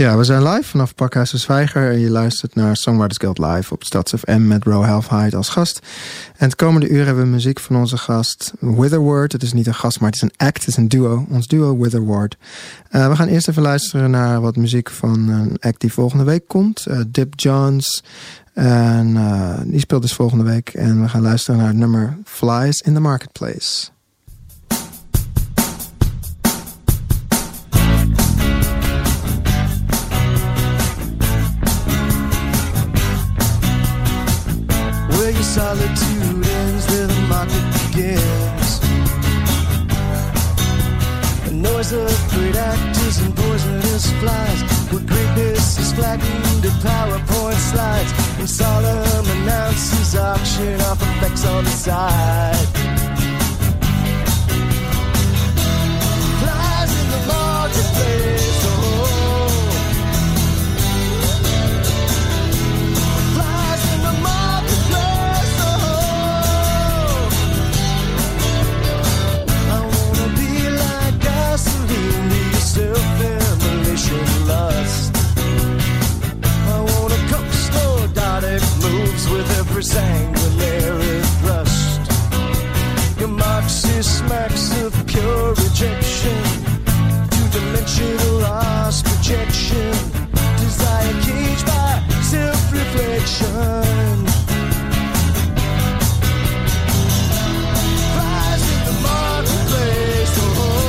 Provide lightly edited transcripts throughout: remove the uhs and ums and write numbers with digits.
Ja, we zijn live vanaf Pakhuis de Zwijger en je luistert naar Songwriters Guild Live op StadsFM met Ro Half-Hyde als gast. En het komende uur hebben we muziek van onze gast Witherward. Het is niet een gast, maar het is een act, het is een duo, ons duo Witherward. We gaan eerst even luisteren naar wat muziek van een act die volgende week komt, Dip Jones. En die speelt dus volgende week en we gaan luisteren naar het nummer Flies in the Marketplace. Solitude ends where the market begins. The noise of great actors and poisonous flies, where greatness is flattened to PowerPoint slides, and solemn announces auction off effects on the side. Flies in the marketplace, oh. Flies in the marketplace. Self-immolation lust. I want a Coke store dot it moves with every sanguinary thrust. Your moxie smacks of pure rejection, two-dimensional loss projection, desire caged by self-reflection. Rise in the marketplace, oh.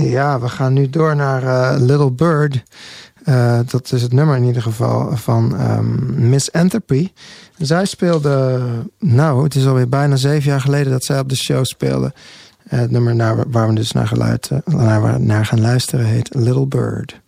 Ja, we gaan nu door naar Little Bird. Dat is het nummer in ieder geval van Miss Anthropy. Zij speelde, nou, het is alweer bijna 7 jaar geleden dat zij op de show speelde. Het nummer waar we dus naar gaan luisteren heet Little Bird.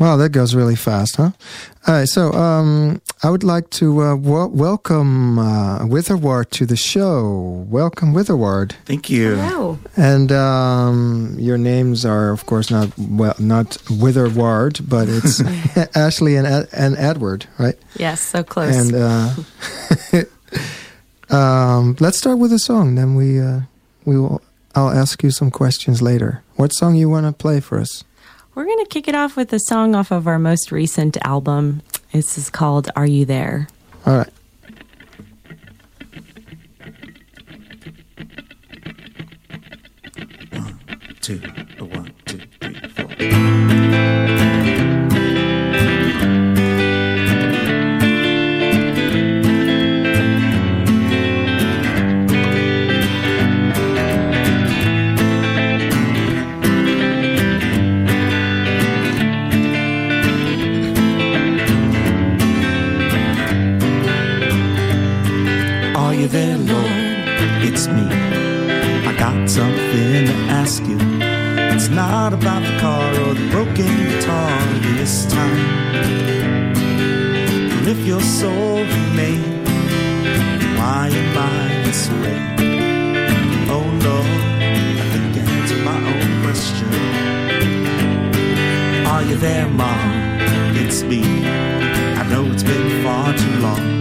Wow, that goes really fast, huh? All right, so I would like to welcome Witherward to the show. Welcome, Witherward. Thank you. Hello. And your names are, of course, not Witherward, but it's Ashley and Edward, right? Yes, so close. And let's start with a song. Then I'll ask you some questions later. What song you want to play for us? We're going to kick it off with a song off of our most recent album. This is called Are You There? All right. One, two, three, four. There, Lord, it's me. I got something to ask you. It's not about the car or the broken guitar this time. And if your soul remains, why am I this way? Oh, Lord, I think I answered my own question. Are you there, Mom? It's me. I know it's been far too long.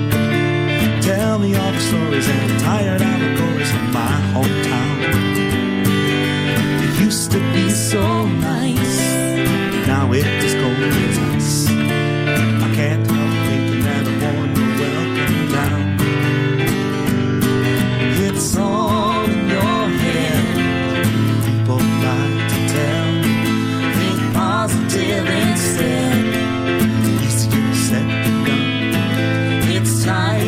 Tell me all the stories and I'm tired of the chorus of my hometown. It used to be so nice, now it is cold as ice. I can't help thinking that I want to welcome down. It's all in your head. People like to tell. Think positive instead. Easier said than done. It's time.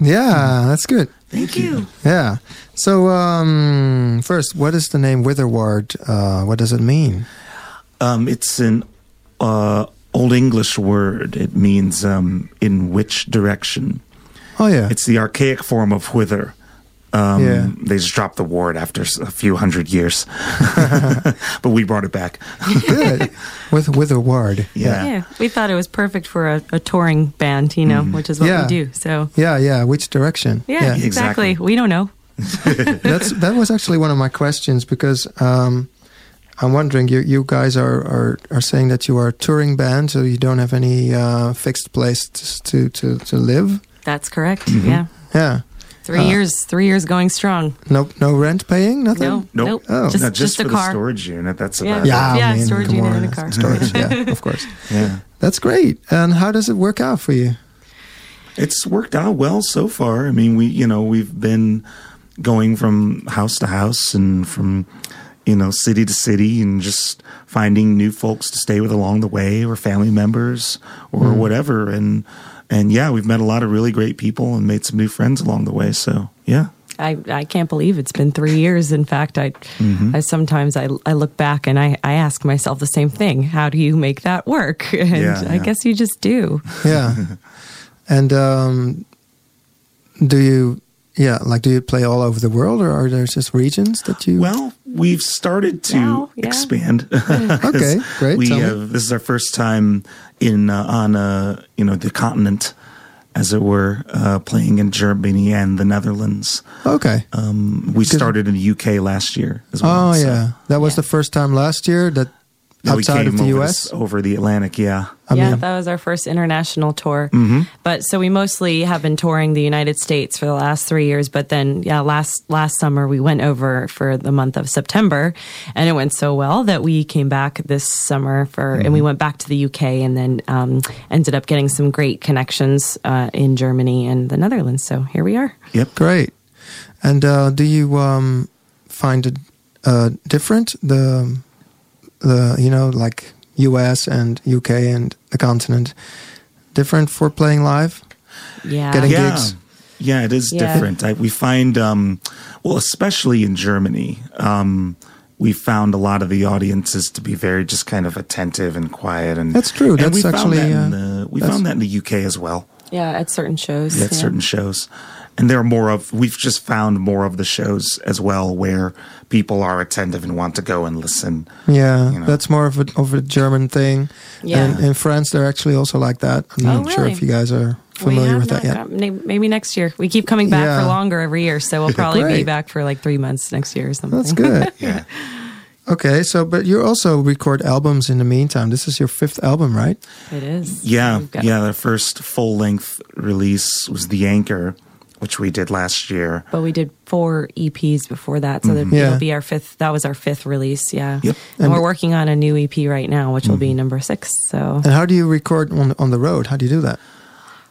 Yeah, that's good. Thank you. Yeah. So first, what is the name Witherward? What does it mean? It's an Old English word. It means in which direction. Oh, yeah. It's the archaic form of whither. Yeah. They just dropped the word after a few hundred years. But we brought it back. Good. With a word. Yeah. Yeah. We thought it was perfect for a touring band, you know, which is what we do. So. Yeah, yeah. Which direction? Yeah, yeah. Exactly. We don't know. That was actually one of my questions because I'm wondering, you guys are saying that you are a touring band, so you don't have any fixed place to live? That's correct, yeah. Yeah. 3 years going strong. No rent paying, nothing? Nope. Oh. Just for a car. The storage unit, that's about it. Yeah, I mean, storage unit and a car. Storage, yeah, of course. Yeah. That's great. And how does it work out for you? It's worked out well so far. I mean, we've been going from house to house and from, city to city and just finding new folks to stay with along the way or family members or whatever. And yeah, we've met a lot of really great people and made some new friends along the way. So, yeah. I can't believe it's been 3 years. In fact, I sometimes look back and I ask myself the same thing. How do you make that work? And I guess you just do. Yeah. And do you play all over the world or are there just regions that you... Well, we've started to expand. Okay, great. This is our first time on the continent, as it were, playing in Germany and the Netherlands. Okay. We started in the UK last year as well. Oh, so, yeah. That was the first time last year that outside of the US? Over the Atlantic, yeah. That was our first international tour. Mm-hmm. But so we mostly have been touring the United States for the last 3 years. But then, last summer we went over for the month of September, and it went so well that we came back this summer and we went back to the UK, and then ended up getting some great connections in Germany and the Netherlands. So here we are. Yep, great. And do you find it different the U.S. and U.K. and the continent, different for playing live? Yeah. Getting gigs? Yeah, it is different. We find, especially in Germany, we found a lot of the audiences to be very just kind of attentive and quiet. And that's true. That's actually... We found that in the U.K. as well. Yeah, at certain shows. At certain shows. And there are we've just found more of the shows as well where people are attentive and want to go and listen. Yeah, that's more of a German thing. Yeah. And in France, they're actually also like that. I'm not sure if you guys are familiar with that yet. Maybe next year. We keep coming back for longer every year, so we'll probably be back for like 3 months next year or something. That's good. Yeah. Okay, but you also record albums in the meantime. This is your 5th album, right? It is. Yeah, the first full-length release was The Anchor, which we did last year. But we did 4 EPs before that, so it'll be our 5th. That was our 5th release, yeah. Yep. And we're working on a new EP right now, which will be number 6. So. And how do you record on the road? How do you do that?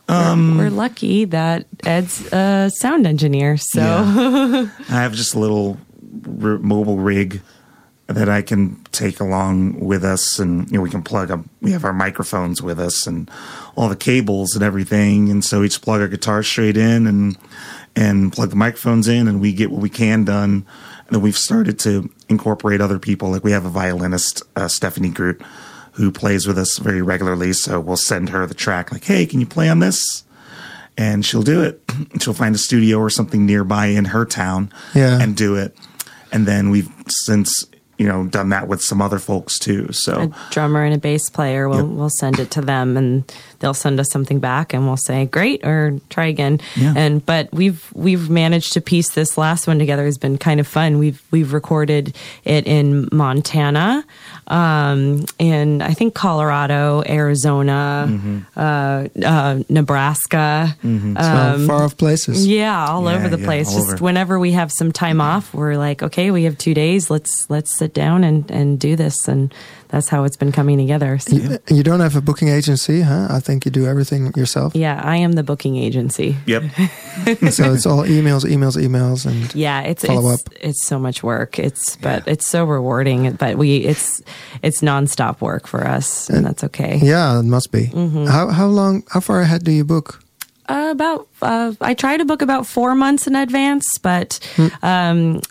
We're lucky that Ed's a sound engineer, so... Yeah. I have just a little mobile rig that I can take along with us, and we can plug up. We have our microphones with us, and all the cables and everything. And so we just plug our guitar straight in, and plug the microphones in, and we get what we can done. And then we've started to incorporate other people. Like we have a violinist, Stephanie Groot, who plays with us very regularly. So we'll send her the track, like, "Hey, can you play on this?" And she'll do it. She'll find a studio or something nearby in her town, and do it. And then we've since done that with some other folks too. So a drummer and a bass player, we'll send it to them, and they'll send us something back, and we'll say great or try again. Yeah. And but we've managed to piece this last one together. Has been kind of fun. We've recorded it in Montana, in I think Colorado, Arizona, Nebraska, so far off places. Yeah, all over the place. Just whenever we have some time off, we're like, okay, we have 2 days. Let's sit down and do this, and that's how it's been coming together. So. You don't have a booking agency, huh? I think you do everything yourself. Yeah, I am the booking agency. Yep. So it's all emails, and follow up. It's so much work. But it's so rewarding. But it's nonstop work for us, and that's okay. Yeah, it must be. Mm-hmm. How far ahead do you book? I try to book about 4 months in advance, but not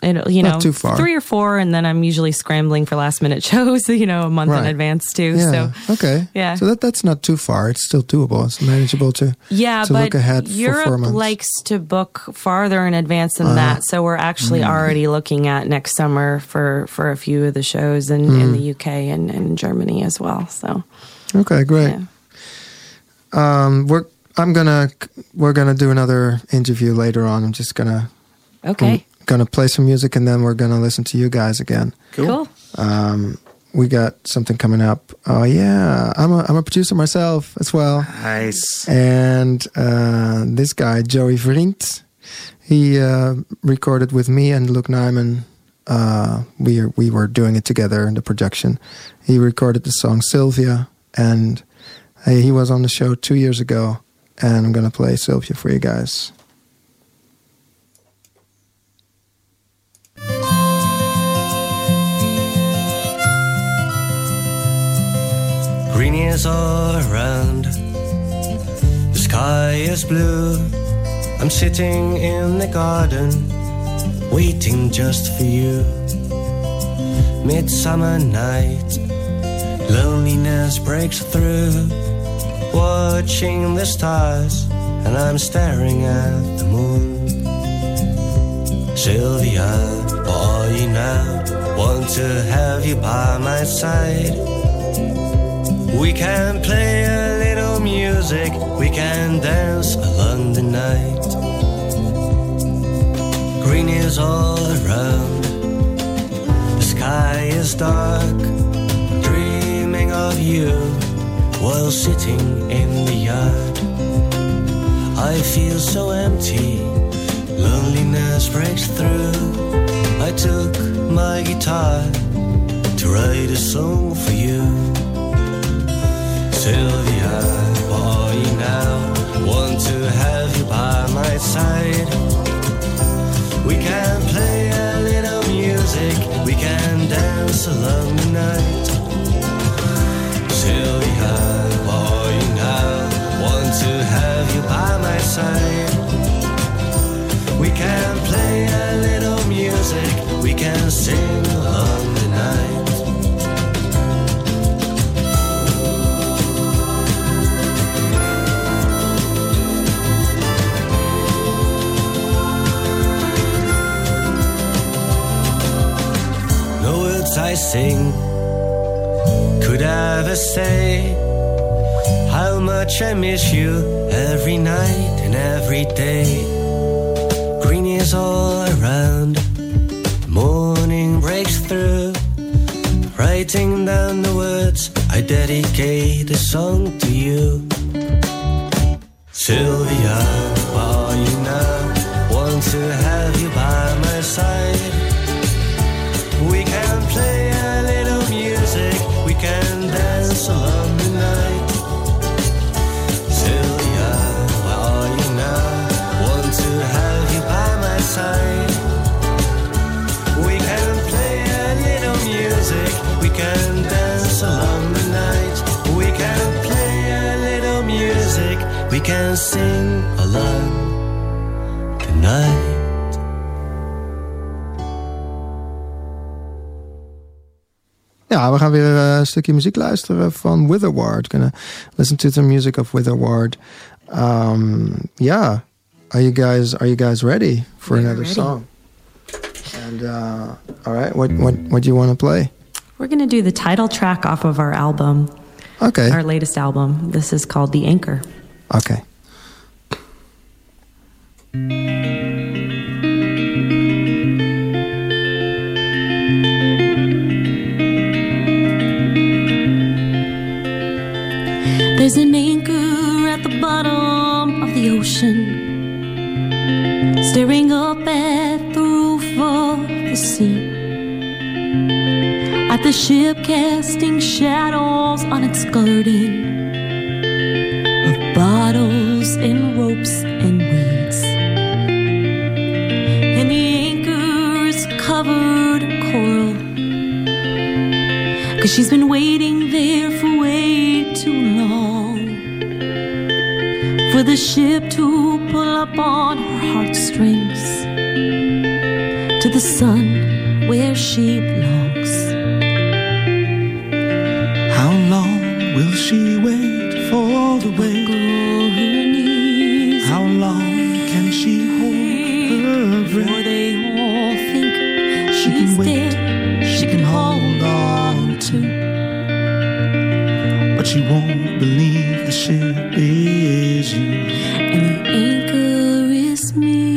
too far. 3 or 4, and then I'm usually scrambling for last minute shows, a month in advance too. Yeah. So okay, yeah. So that's not too far. It's still doable. It's manageable to but look ahead Europe for 4 months. Likes to book farther in advance than that, so we're actually already looking at next summer for a few of the shows in the UK and Germany as well. So okay, great. Yeah. We're gonna do another interview later on. I'm just gonna gonna play some music, and then we're gonna listen to you guys again. Cool. We got something coming up. Oh yeah, I'm a producer myself as well. Nice. And this guy Joey Vrind, he recorded with me and Luke Nyman. We were doing it together in the production. He recorded the song Sylvia, and he was on the show 2 years ago. And I'm going to play Sylvia for you guys. Green is all around, the sky is blue. I'm sitting in the garden, waiting just for you. Midsummer night, loneliness breaks through. Watching the stars, and I'm staring at the moon. Sylvia, boy, you know, want to have you by my side. We can play a little music, we can dance along the night. Green is all around, the sky is dark. Dreaming of you while sitting in the yard. I feel so empty, loneliness breaks through. I took my guitar to write a song for you. Sylvia, boy, you now want to have you by my side. We can play a little music, we can dance along the night. Sylvia, boy, you know, want to have you by my side. We can play a little music, we can sing along the night. No words I sing could ever say how much I miss you every night and every day. Green is all around, morning breaks through. Writing down the words, I dedicate a song to you. Sylvia, boy, you know, want to have you by my side. We can play a little music, we can dance along the night. Sylvia, where are you now? Want to have you by my side. We can play a little music, we can dance along the night. We can play a little music, we can sing along the night. Ja, we gaan weer een stukje muziek luisteren van Witherward. Gonna listen to the music of Witherward. Yeah, are you guys ready for another song? And all right, what do you want to play? We're gonna do the title track off of our album. Okay. Our latest album. This is called The Anchor. Okay. There's an anchor at the bottom of the ocean, staring up at the roof of the sea, at the ship casting shadows on its garden of bottles and ropes and weeds. And the anchor is covered in coral, 'cause she's been waiting there for way too long, for the ship to pull up on her heartstrings to the sun where she belongs. How long will she wait for the wave? How long can she hold her breath? Before they all think she can wait, she can hold on to, but she won't believe the ship is you and the anchor is me.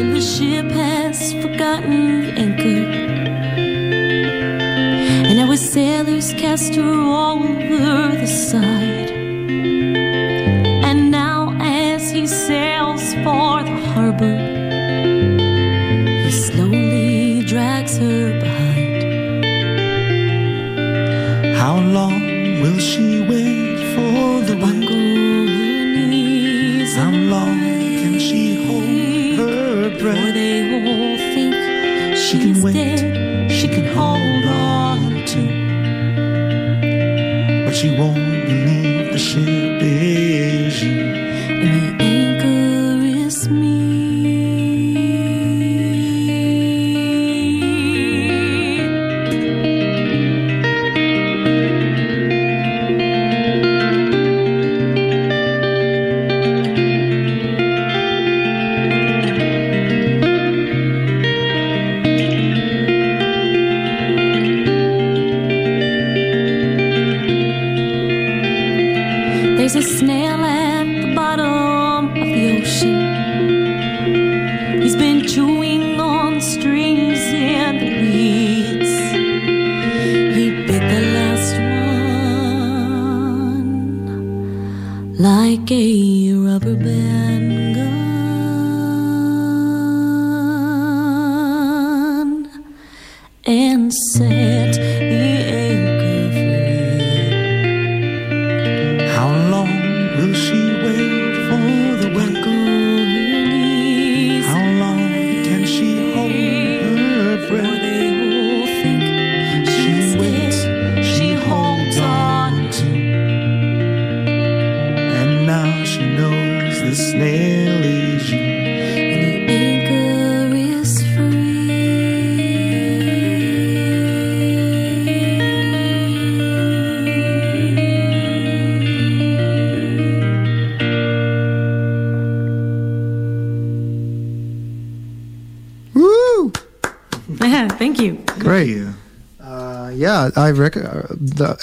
And the ship has forgotten the anchor, and our sailors cast her all over the side. And now as he sails for the harbor, he slowly drags her behind. How long will she wait for the wind? How long can she hold her breath? Or they all think she can wait, she can hold on to, but she won't believe the ship is you and the anchor is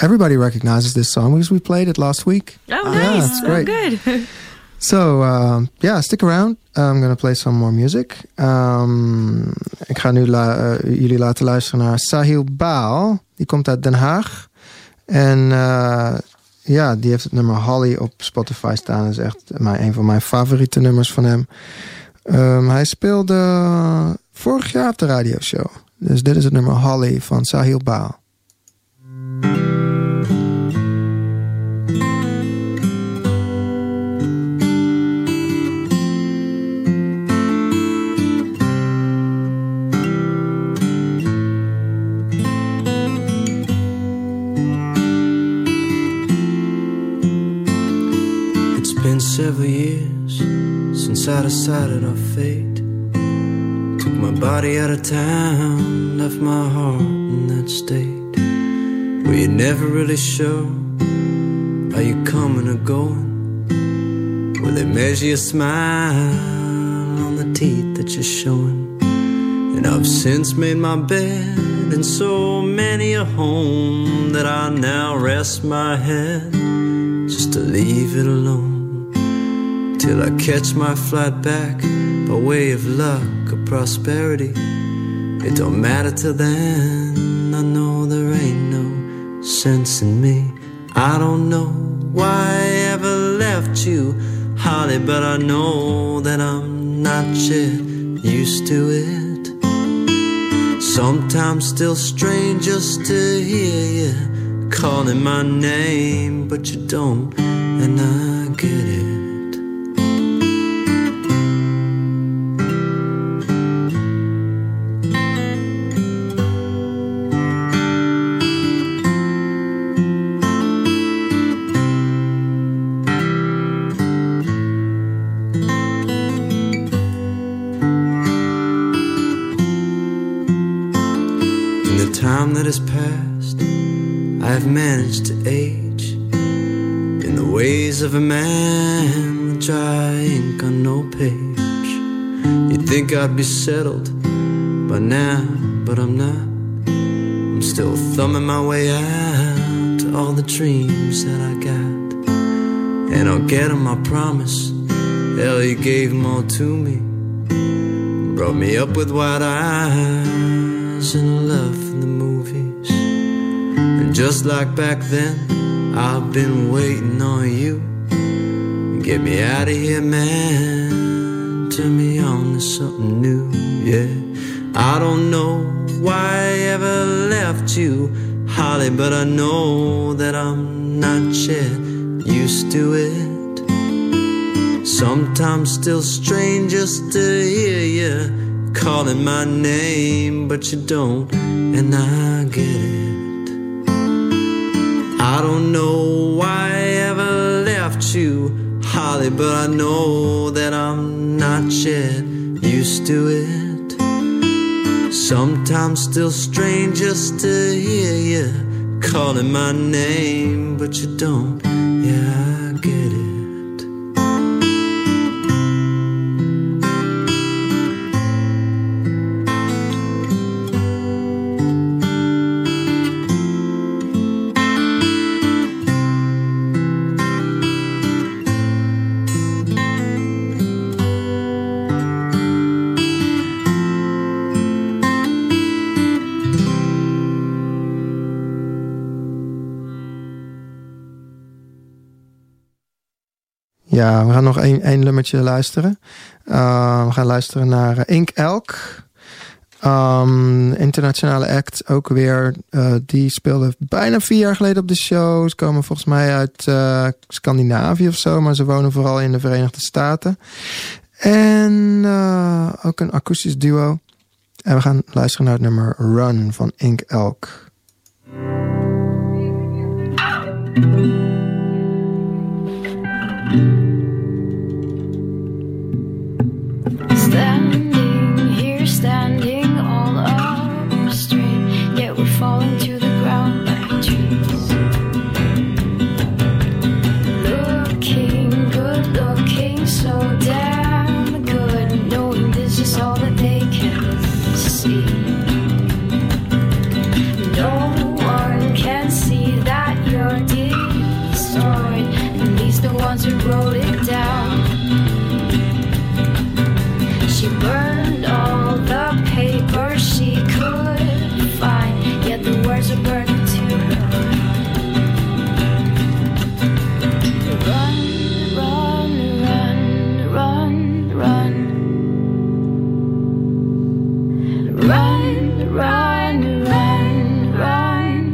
everybody recognizes this song because we played it last week. Oh, nice. Yeah, it's great. Oh, good. So, yeah, stick around. I'm going to play some more music. Ik ga nu jullie laten luisteren naar Sahil Baal. Die komt uit Den Haag. En ja, die heeft het nummer Holly op Spotify staan. Dat is echt een van mijn favoriete nummers van hem. Hij speelde vorig jaar op de radioshow. Dus dit is het nummer Holly van Sahil Baal. It's been several years since I decided on fate. Took my body out of town, left my heart in that state. Well, you're never really sure, are you coming or going? Will they measure your smile on the teeth that you're showing? And I've since made my bed in so many a home that I now rest my head just to leave it alone. Till I catch my flight back by way of luck or prosperity, it don't matter till then. I know there ain't no sense in me. I don't know why I ever left you, Holly, but I know that I'm not yet used to it. Sometimes still strange just to hear you calling my name, but you don't, and I get it. I've managed to age in the ways of a man, which I ink on no page. You'd think I'd be settled by now, but I'm not. I'm still thumbing my way out to all the dreams that I got. And I'll get them, I promise. Hell, you gave them all to me. Brought me up with wide eyes and a love for the movies. And just like back then, I've been waiting on you. Get me out of here, man. Turn me on to something new, yeah. I don't know why I ever left you, Holly, but I know that I'm not yet used to it. Sometimes still strange just to hear you calling my name, but you don't, and I get it. I don't know why I ever left you, Holly, but I know that I'm not yet used to it. Sometimes still strange just to hear you calling my name, but you don't, yeah, I get it. Ja, we gaan nog één nummertje luisteren. We gaan luisteren naar Ink Elk. Internationale act ook weer. Die speelde bijna 4 jaar geleden op de show. Ze komen volgens mij uit Scandinavië of zo. Maar ze wonen vooral in de Verenigde Staten. En ook een akoestisch duo. En we gaan luisteren naar het nummer Run van Ink Elk. Standing all up straight, yet we're falling to the ground like trees. Looking good, looking so damn good, knowing this is all that they can see. No one can see that you're destroyed, at least the ones who wrote it down. She burned all the paper she could find, yet the words are burning to her. Run, run, run, run, run. Run, run, run, run,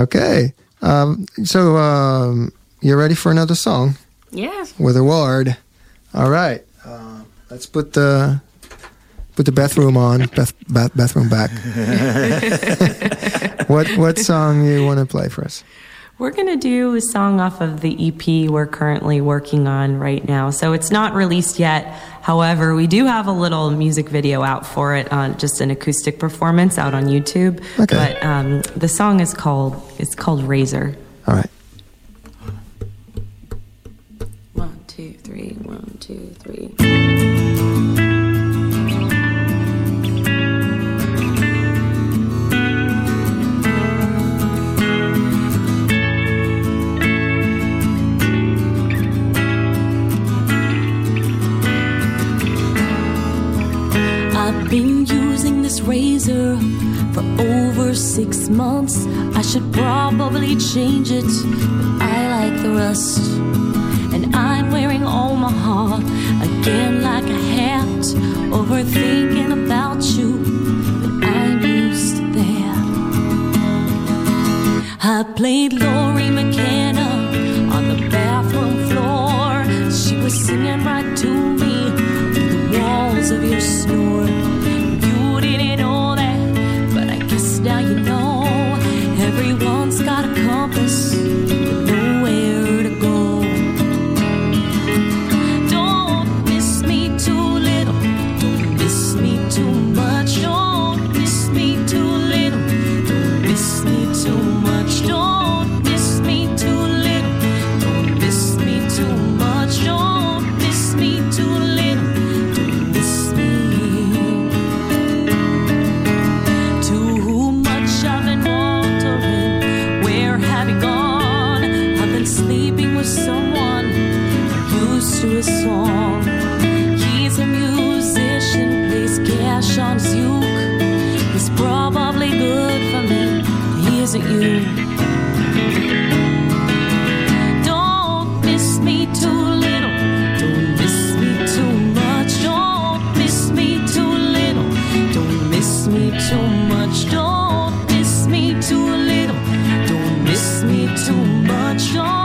Okay. So you ready for another song? Yes. Witherward. All right. Let's put the bathroom on. Bathroom back. What song you want to play for us? We're going to do a song off of the EP we're currently working on right now. So it's not released yet. However, we do have a little music video out for it, just an acoustic performance out on YouTube. Okay. But the song is called Razor. All right. 1, 2, 3, 1, 2, 3. Been using this razor for over 6 months. I should probably change it, but I like the rust. And I'm wearing Omaha again like a hat, overthinking about you, but I'm used to that. I played Lori McKenna on the bathroom floor. She was singing right to me through the walls of your snore. Now you know everyone's got a compass, but nowhere to go. Don't miss me too little, don't miss me too much. Don't miss me too little, don't miss me too much. Don't miss me too little, don't miss me too much. Don't miss me too little, don't miss me too much. Sleeping with someone used to a song. He's a musician, plays cash on uke. He's probably good for me, he isn't you. Don't miss me too little, don't miss me too much. Don't miss me too little, don't miss me too much. Don't miss me too little, don't miss me too much. Don't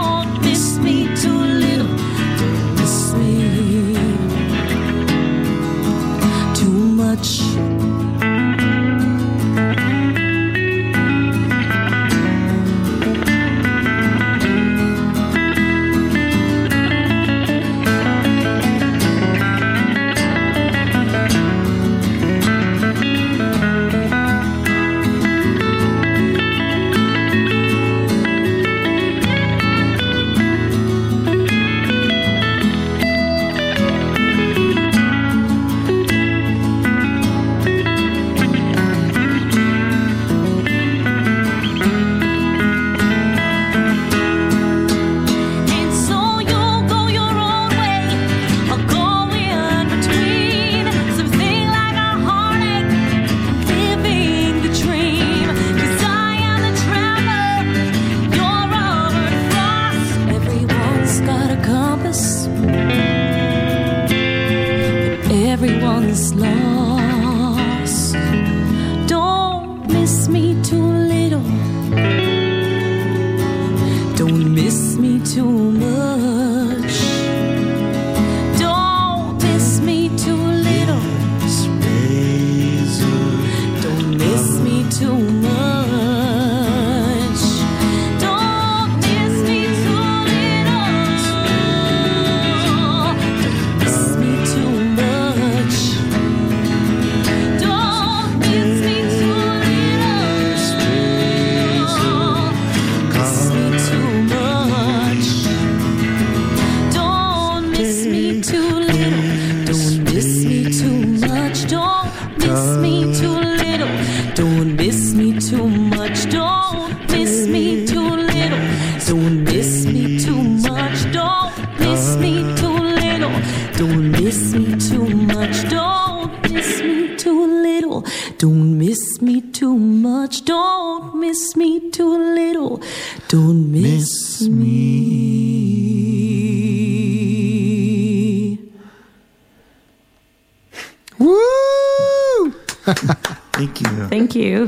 Thank you.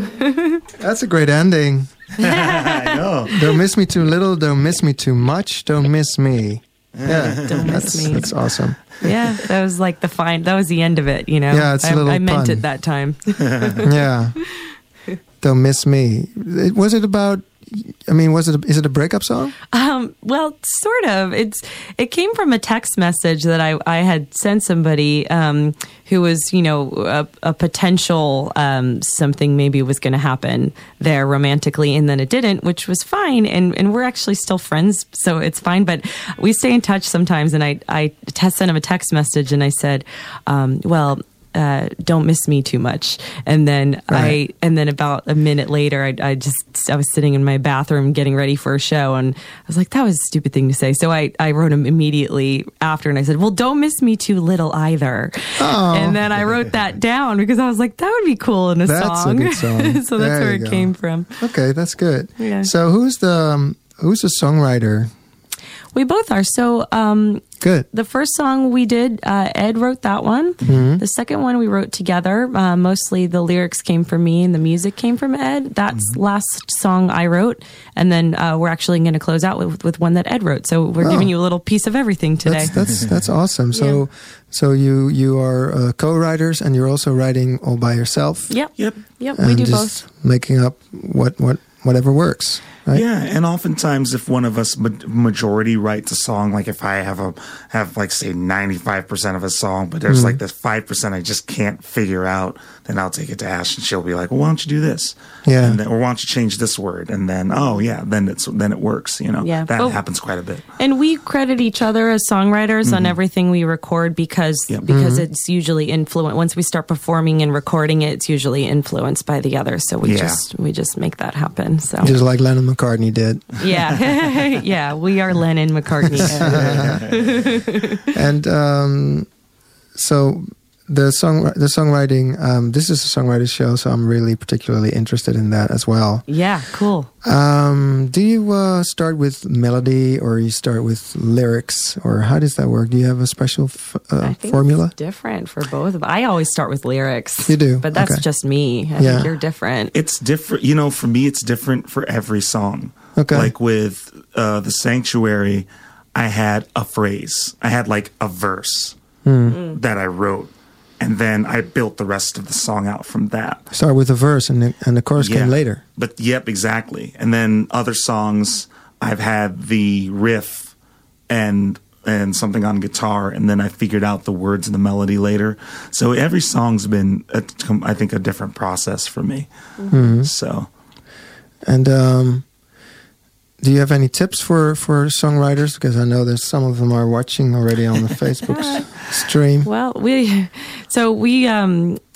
That's a great ending. I know. Don't miss me too little. Don't miss me too much. Don't miss me. Yeah, don't miss me. That's awesome. Yeah, that was like the fine. That was the end of it, you know. Yeah, it's a little I meant it that time. Yeah. Don't miss me. Was it about? I mean, is it a breakup song? Well, sort of. It came from a text message that I had sent somebody who was, you know, a potential something maybe was going to happen there romantically, and then it didn't, which was fine. And we're actually still friends, so it's fine. But we stay in touch sometimes. And I sent him a text message, and I said, well. Don't miss me too much. And then right. And then about a minute later, I was sitting in my bathroom getting ready for a show, and I was like, that was a stupid thing to say. So I wrote him immediately after, and I said, well, don't miss me too little either. Oh. And then I wrote that down because I was like, that would be cool in a song. A good song. So that's where it came from. Okay, that's good. Yeah. So who's the songwriter? We both are. So good. The first song we did, Ed wrote that one. Mm-hmm. The second one we wrote together. Mostly the lyrics came from me and the music came from Ed. That's last song I wrote. And then we're actually going to close out with one that Ed wrote. So we're giving you a little piece of everything today. That's awesome. So you are co-writers, and you're also writing all by yourself. Yep. We do both. Making up whatever works. Right? Yeah, and oftentimes if one of us majority writes a song, like if I have like say 95% of a song, but there's like this 5% I just can't figure out, then I'll take it to Ash, and she'll be like, "Well, why don't you do this? Yeah, and then, or why don't you change this word?" And then then it works. You know, that happens quite a bit. And we credit each other as songwriters on everything we record because it's usually influenced. Once we start performing and recording it, it's usually influenced by the other. So we just make that happen. So just like Lennon McCartney did. Yeah. Yeah, we are Lennon McCartney. And so the songwriting, this is a songwriter's show, so I'm really particularly interested in that as well. Yeah, cool. Do you start with melody, or you start with lyrics, or how does that work? Do you have a special formula? It's different for both of them. I always start with lyrics. You do? But that's just me. I think you're different. It's different. You know, for me, it's different for every song. Okay. Like with The Sanctuary, I had a phrase. I had like a verse that I wrote. And then I built the rest of the song out from that. Start with a verse, and the chorus came later. But yep, exactly. And then other songs, I've had the riff and something on guitar, and then I figured out the words and the melody later. So every song's been, I think, a different process for me. Mm-hmm. So, and do you have any tips for songwriters? Because I know there's some of them are watching already on the Facebook stream. Well,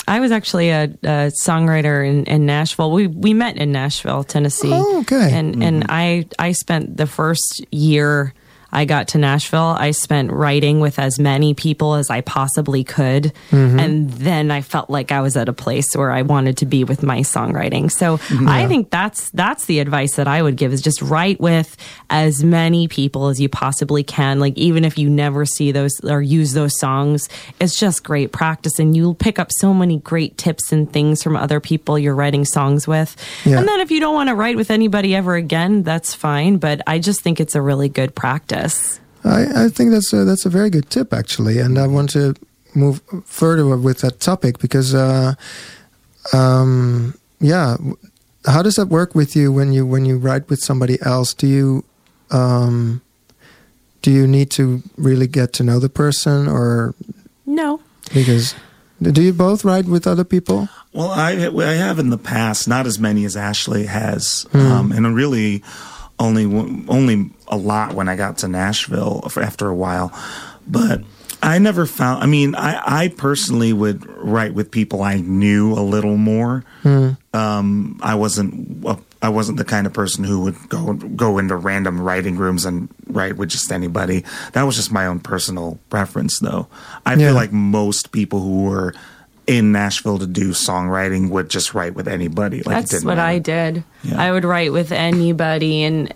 I was actually a songwriter in Nashville. We met in Nashville, Tennessee. Oh, okay. And I spent the first year I got to Nashville, I spent writing with as many people as I possibly could. Mm-hmm. And then I felt like I was at a place where I wanted to be with my songwriting. So I think that's the advice that I would give, is just write with as many people as you possibly can. Like, even if you never see those or use those songs, it's just great practice. And you'll pick up so many great tips and things from other people you're writing songs with. Yeah. And then if you don't want to write with anybody ever again, that's fine. But I just think it's a really good practice. I think that's a very good tip, actually, and I want to move further with that topic because, how does that work with you when you write with somebody else? Do you need to really get to know the person, or no? Because do you both write with other people? Well, I have in the past, not as many as Ashley has, and really only a lot when I got to Nashville after a while. But I never found, I personally would write with people I knew a little more. I wasn't the kind of person who would go into random writing rooms and write with just anybody. That was just my own personal preference, though. I feel like most people who were in Nashville to do songwriting would just write with anybody. That's what I did. Yeah. I would write with anybody, and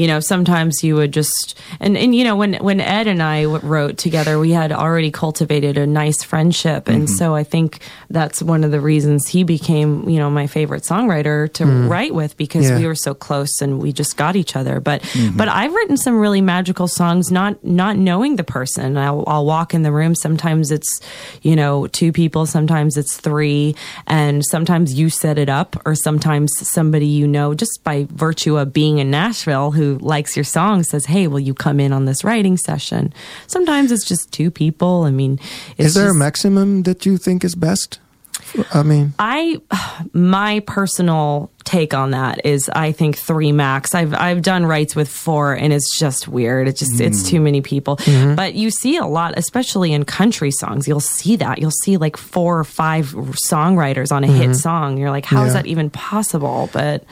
you know, sometimes you would just, and you know, when Ed and I wrote together, we had already cultivated a nice friendship. And so I think that's one of the reasons he became, you know, my favorite songwriter to write with, because we were so close and we just got each other. But, but I've written some really magical songs, not knowing the person. I'll walk in the room. Sometimes it's, you know, two people, sometimes it's three, and sometimes you set it up, or sometimes somebody, you know, just by virtue of being in Nashville who likes your song says, hey, will you come in on this writing session? Sometimes it's just two people. I mean, it's is there a maximum that you think is best? I mean, my personal take on that is I think three max. I've done writes with four, and it's just weird. It's just it's too many people. But you see a lot, especially in country songs, you'll see that. You'll see like four or five songwriters on a hit song. You're like, how is that even possible? But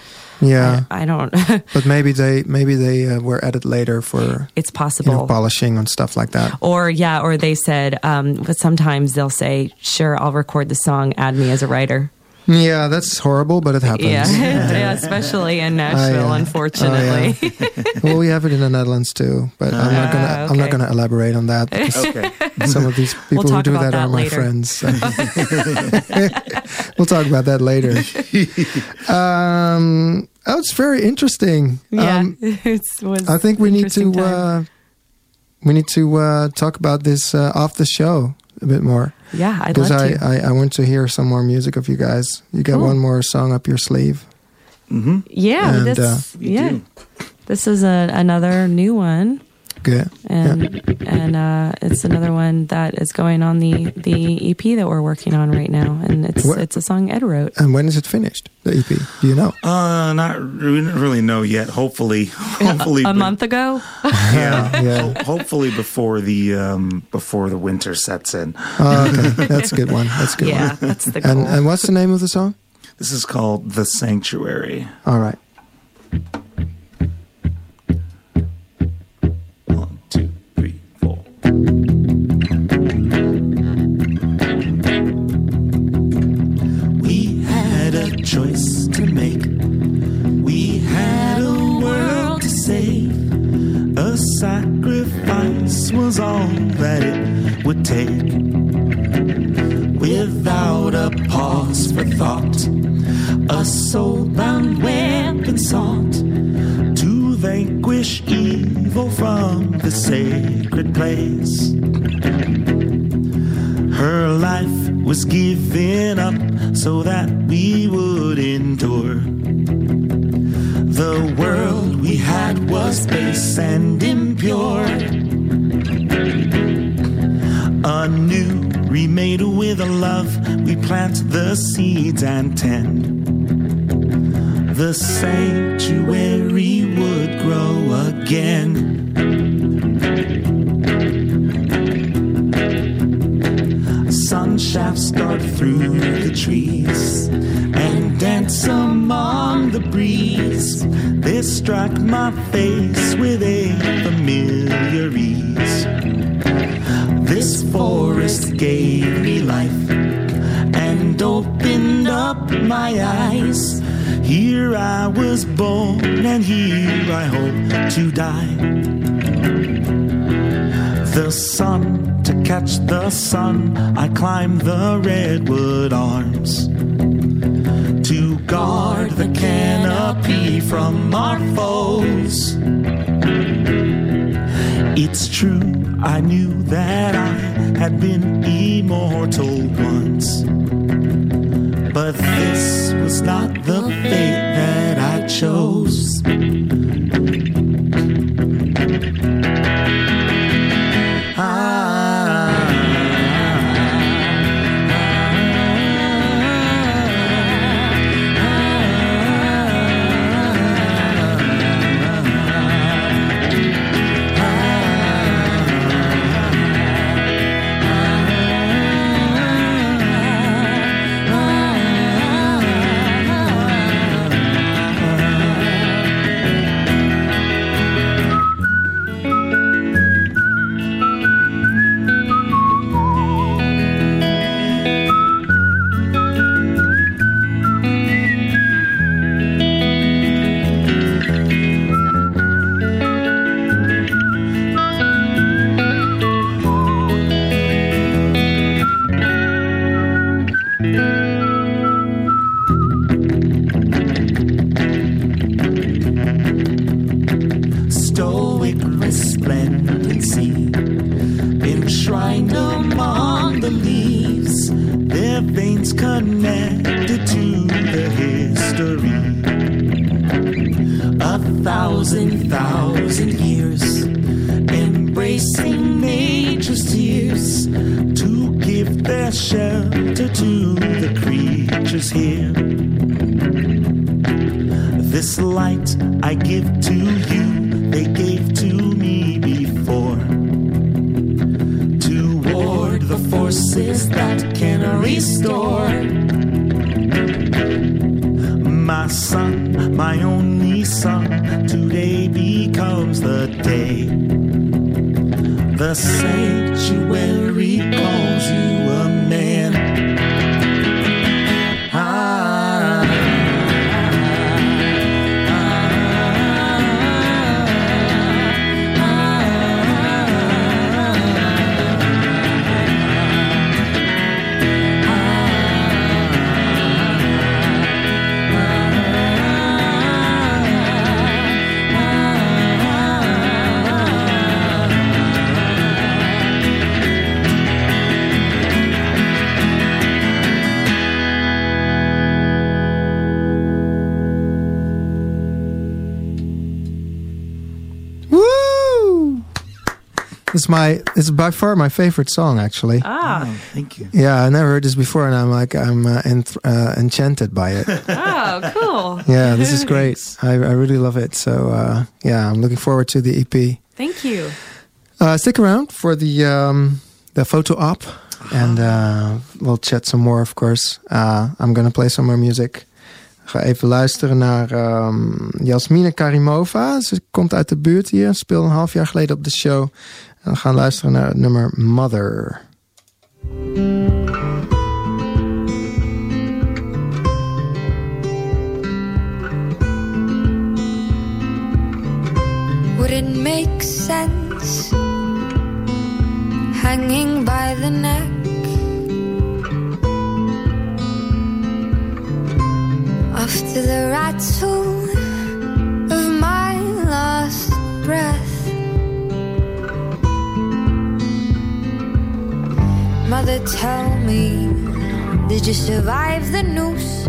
yeah, I don't. But maybe they were added later for, it's possible, you know, polishing and stuff like that. Or yeah, or they said, but sometimes they'll say, sure, I'll record the song, add me as a writer. Yeah, that's horrible, but it happens. Yeah, yeah, especially in Nashville, unfortunately. Oh, yeah. Well, we have it in the Netherlands too, but I'm not gonna elaborate on that. Some of these people who do that are my friends. We'll talk about that later. Oh, it's very interesting. Yeah, I think we need to talk about this off the show a bit more. Yeah, I'd love to. Because I want to hear some more music of you guys. You got one more song up your sleeve. Mm-hmm. Yeah, and this is another new one. Good. And it's another one that is going on the EP that we're working on right now, and it's a song Ed wrote. And when is it finished? The EP? Do you know? We don't really know yet. Hopefully a month ago. Yeah, yeah. Hopefully before the winter sets in. Okay. That's a good one. Yeah, that's the goal. And what's the name of the song? This is called The Sanctuary. All right. Choice to make. We had a world to save. A sacrifice was all that it would take. Without a pause for thought, a soul-bound weapon sought to vanquish evil from the sacred place. Her life was given up so that we would endure. The world we had was base and impure. Anew, remade with a love, we plant the seeds and tend. The sanctuary would grow again. Shafts start through the trees and dance among the breeze. They struck my face with a familiar ease. This forest gave me life and opened up my eyes. Here I was born and here I hope to die. The sun to catch the sun, I climbed the redwood arms to guard the canopy from our foes. It's true, I knew that I had been immortal once, but this was not the fate that I chose. thousand years, embracing nature's tears to give their shelter to the creatures here. This light I give to you, they gave to me before, to ward the forces that can restore. My son, my only son, today becomes the day. The sanctuary calls you a man. It's by far my favorite song, actually. Ah, oh, thank you. Yeah, I never heard this before, and I'm enchanted by it. Oh, cool. Yeah, this is great. I really love it. So yeah, I'm looking forward to the EP. Thank you. Stick around for the photo op, and we'll chat some more. Of course, I'm gonna play some more music. Ga even luisteren naar Jasmine Karimova. Ze komt uit de buurt hier. Speelde een half jaar geleden op de show. En we gaan luisteren naar het nummer Mother. Would it make sense hanging by the neck? After the rattle of my last breath, Mother, tell me, did you survive the noose?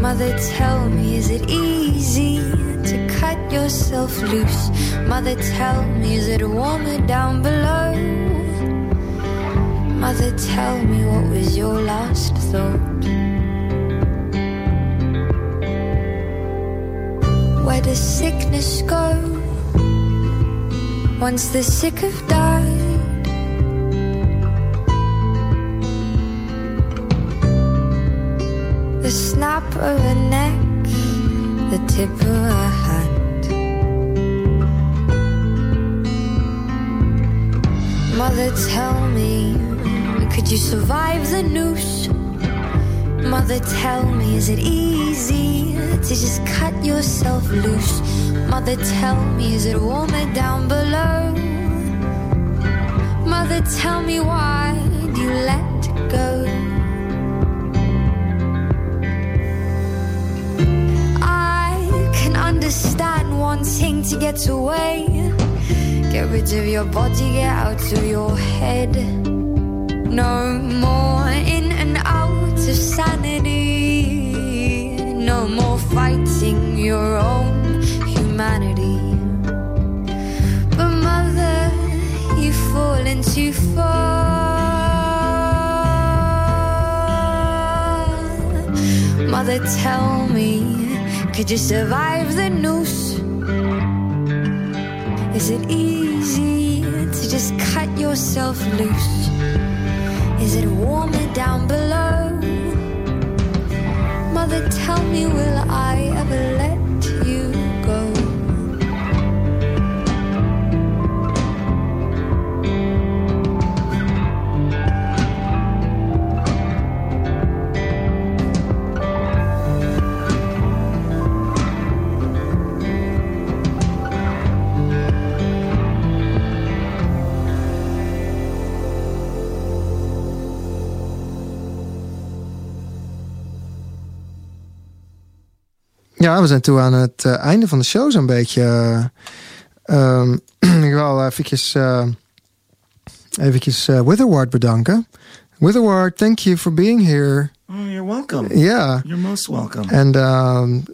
Mother, tell me, is it easy to cut yourself loose? Mother, tell me, is it warmer down below? Mother, tell me, what was your last thought? Where does sickness go once the sick have died? The snap of a neck, the tip of a hand. Mother, tell me, could you survive the noose? Mother, tell me, is it easy to just cut yourself loose? Mother, tell me, is it warmer down below? Mother, tell me, why do you let go? I can understand wanting to get away. Get rid of your body, get out of your head. No more in and out of sanity, no more fighting your own humanity. But Mother, you've fallen too far. Mother, tell me, could you survive the noose? Is it easy to just cut yourself loose? Is it warmer down below? Mother, tell me, will I ever let you go? Ja, we zijn toe aan het einde van de show zo'n beetje. Ik wil eventjes Witherward bedanken. Witherward, thank you for being here. Oh, you're welcome. Yeah. You're most welcome. And,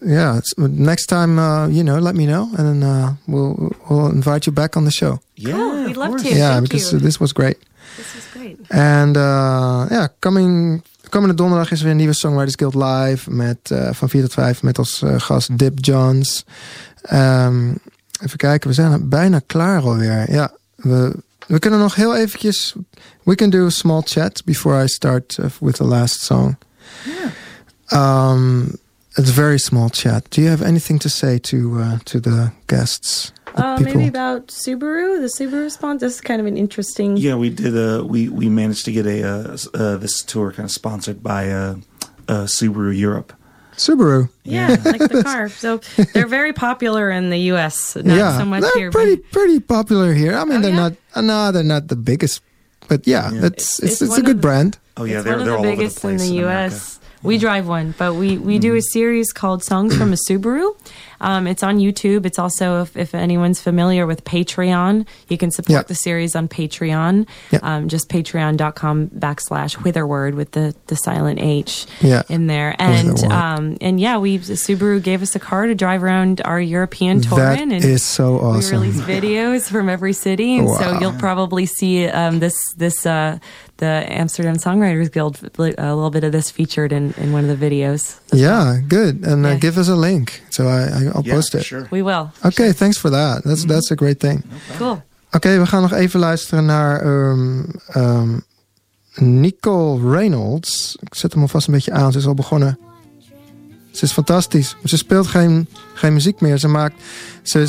yeah, next time, you know, let me know, and then we'll invite you back on the show. Yeah, cool. We'd love to. Yeah, because this was great. This was great. And, yeah, komende donderdag is weer een nieuwe Songwriters Guild Live met, van 4 tot 5 met als gast Dip Jones. Even kijken, we zijn bijna klaar alweer. Ja, we kunnen nog heel eventjes... We can do a small chat before I start with the last song. Yeah. It's a very small chat. Do you have anything to say to the guests? Maybe about Subaru, the Subaru sponsor. This is kind of an interesting... Yeah, we did we managed to get this tour kind of sponsored by Subaru Europe. Subaru. Yeah, like the car. So they're very popular in the U.S. Not so much they're here. Pretty popular here. I mean, they're not the biggest, but it's a good brand. Oh yeah, they're all over the place in the U.S. We drive one, but we do a series called Songs from a Subaru. It's on YouTube. It's also, if anyone's familiar with Patreon, you can support the series on Patreon. Yeah. Just patreon.com/Witherward with the silent H in there. And yeah, Subaru gave us a car to drive around our European tour in. That is so awesome. We release videos from every city. And so you'll probably see the Amsterdam Songwriters Guild, a little bit of this featured in one of the videos. Yeah, good. And give us a link. So I'll post it. Sure. We will. Okay, thanks for that. That's a great thing. Cool. Oké, we gaan nog even luisteren naar Nicole Reynolds. Ik zet hem alvast een beetje aan. Ze is al begonnen. Ze is fantastisch. Ze speelt geen muziek meer. Ze maakt... She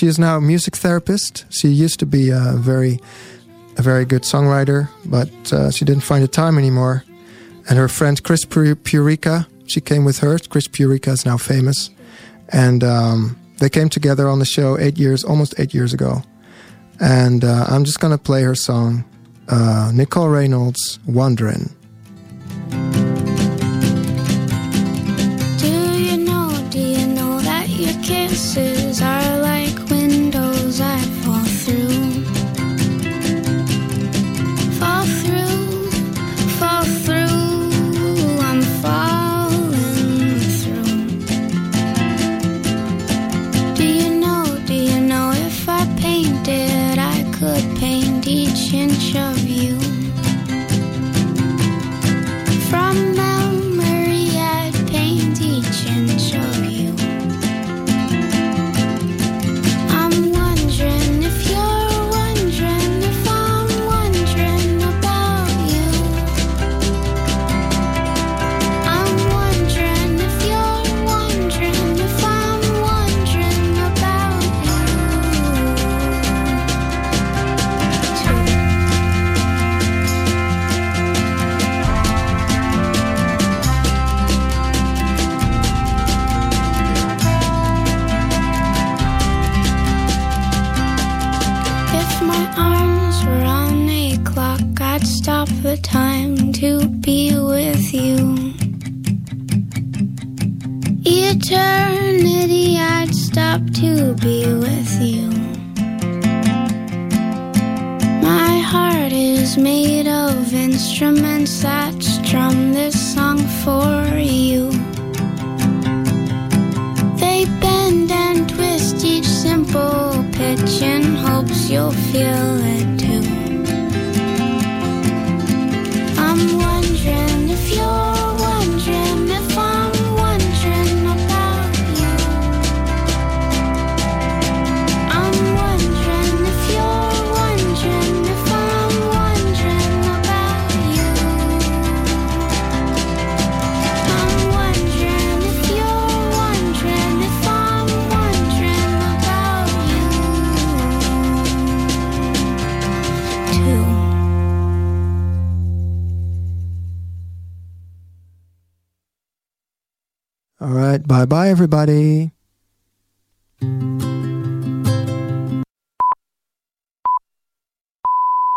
is now a music therapist. She used to be a very good songwriter, but she didn't find the time anymore. And her friend Chris Pureka, she came with her. Chris Pureka is now famous. And they came together on the show almost eight years ago. And I'm just going to play her song, Nicole Reynolds, Wandering. Do you know that your kisses are like windows I fall through? Bye everybody.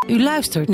U luistert.